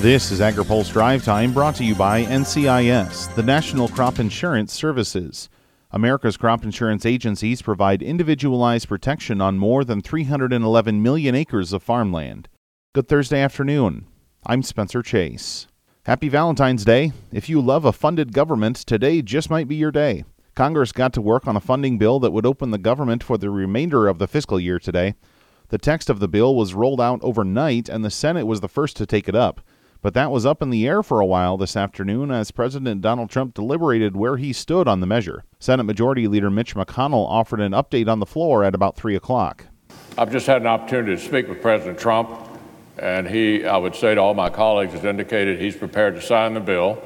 This is Agri-Pulse Drive Time, brought to you by NCIS, the National Crop Insurance Services. America's crop insurance agencies provide individualized protection on more than 311 million acres of farmland. Good Thursday afternoon. I'm Spencer Chase. Happy Valentine's Day. If you love a funded government, today just might be your day. Congress got to work on a funding bill that would open the government for the remainder of the fiscal year today. The text of the bill was rolled out overnight, and the Senate was the first to take it up. But that was up in the air for a while this afternoon as President Donald Trump deliberated where he stood on the measure. Senate Majority Leader Mitch McConnell offered an update on the floor at about 3 o'clock. I've just had an opportunity to speak with President Trump, and he, I would say to all my colleagues, has indicated he's prepared to sign the bill.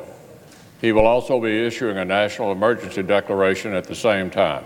He will also be issuing a national emergency declaration at the same time.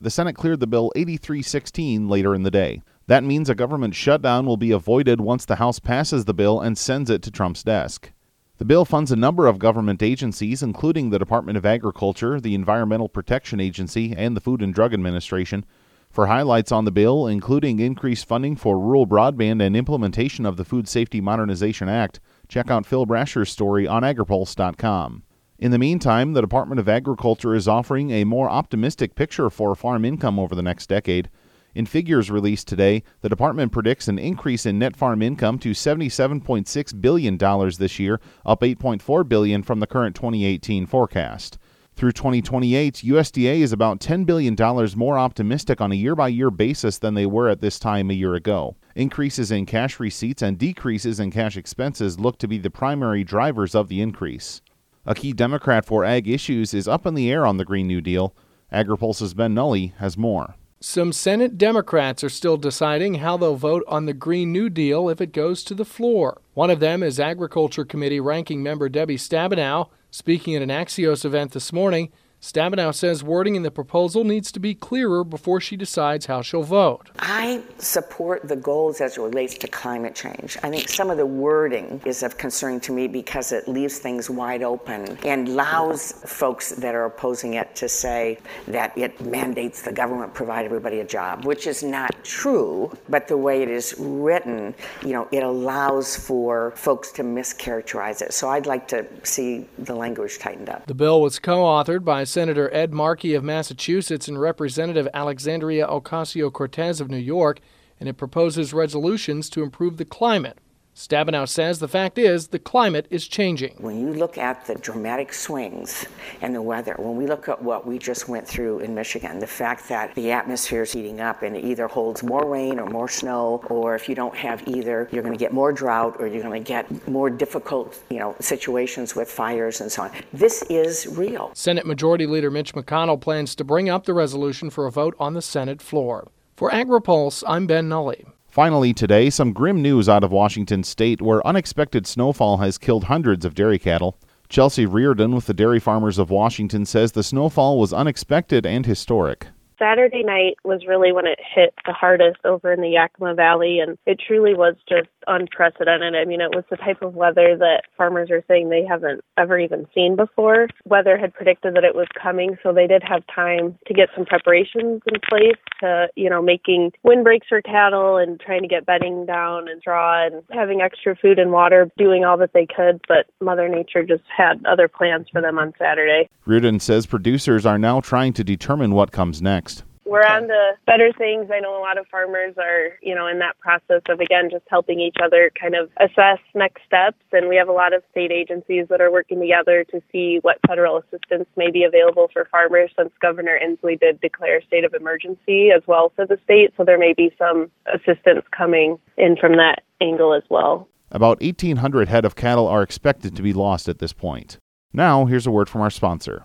The Senate cleared the bill 83-16 later in the day. That means a government shutdown will be avoided once the House passes the bill and sends it to Trump's desk. The bill funds a number of government agencies, including the Department of Agriculture, the Environmental Protection Agency, and the Food and Drug Administration. For highlights on the bill, including increased funding for rural broadband and implementation of the Food Safety Modernization Act, check out Phil Brasher's story on agripulse.com. In the meantime, the Department of Agriculture is offering a more optimistic picture for farm income over the next decade. In figures released today, the department predicts an increase in net farm income to $77.6 billion this year, up $8.4 billion from the current 2018 forecast. Through 2028, USDA is about $10 billion more optimistic on a year-by-year basis than they were at this time a year ago. Increases in cash receipts and decreases in cash expenses look to be the primary drivers of the increase. A key Democrat for ag issues is up in the air on the Green New Deal. Agri-Pulse's Ben Nulli has more. Some Senate Democrats are still deciding how they'll vote on the Green New Deal if it goes to the floor. One of them is Agriculture Committee Ranking Member Debbie Stabenow. Speaking at an Axios event this morning, Stabenow says wording in the proposal needs to be clearer before she decides how she'll vote. I support the goals as it relates to climate change. I think some of the wording is of concern to me because it leaves things wide open and allows folks that are opposing it to say that it mandates the government provide everybody a job, which is not true, but the way it is written, it allows for folks to mischaracterize it. So I'd like to see the language tightened up. The bill was co-authored by Senator Ed Markey of Massachusetts and Representative Alexandria Ocasio-Cortez of New York, and it proposes resolutions to improve the climate. Stabenow says the fact is the climate is changing. When you look at the dramatic swings in the weather, when we look at what we just went through in Michigan, the fact that the atmosphere is heating up and it either holds more rain or more snow, or if you don't have either, you're going to get more drought or you're going to get more difficult, situations with fires and so on. This is real. Senate Majority Leader Mitch McConnell plans to bring up the resolution for a vote on the Senate floor. For Agri-Pulse, I'm Ben Nulli. Finally today, some grim news out of Washington state where unexpected snowfall has killed hundreds of dairy cattle. Chelsea Reardon with the Dairy Farmers of Washington says the snowfall was unexpected and historic. Saturday night was really when it hit the hardest over in the Yakima Valley, and it truly was just unprecedented. I mean, it was the type of weather that farmers are saying they haven't ever even seen before. Weather had predicted that it was coming, so they did have time to get some preparations in place to, making windbreaks for cattle and trying to get bedding down and straw and having extra food and water, doing all that they could, but Mother Nature just had other plans for them on Saturday. Reardon says producers are now trying to determine what comes next. We're on to better things. I know a lot of farmers are, in that process of, again, just helping each other kind of assess next steps. And we have a lot of state agencies that are working together to see what federal assistance may be available for farmers, since Governor Inslee did declare a state of emergency as well for the state. So there may be some assistance coming in from that angle as well. About 1,800 head of cattle are expected to be lost at this point. Now, here's a word from our sponsor.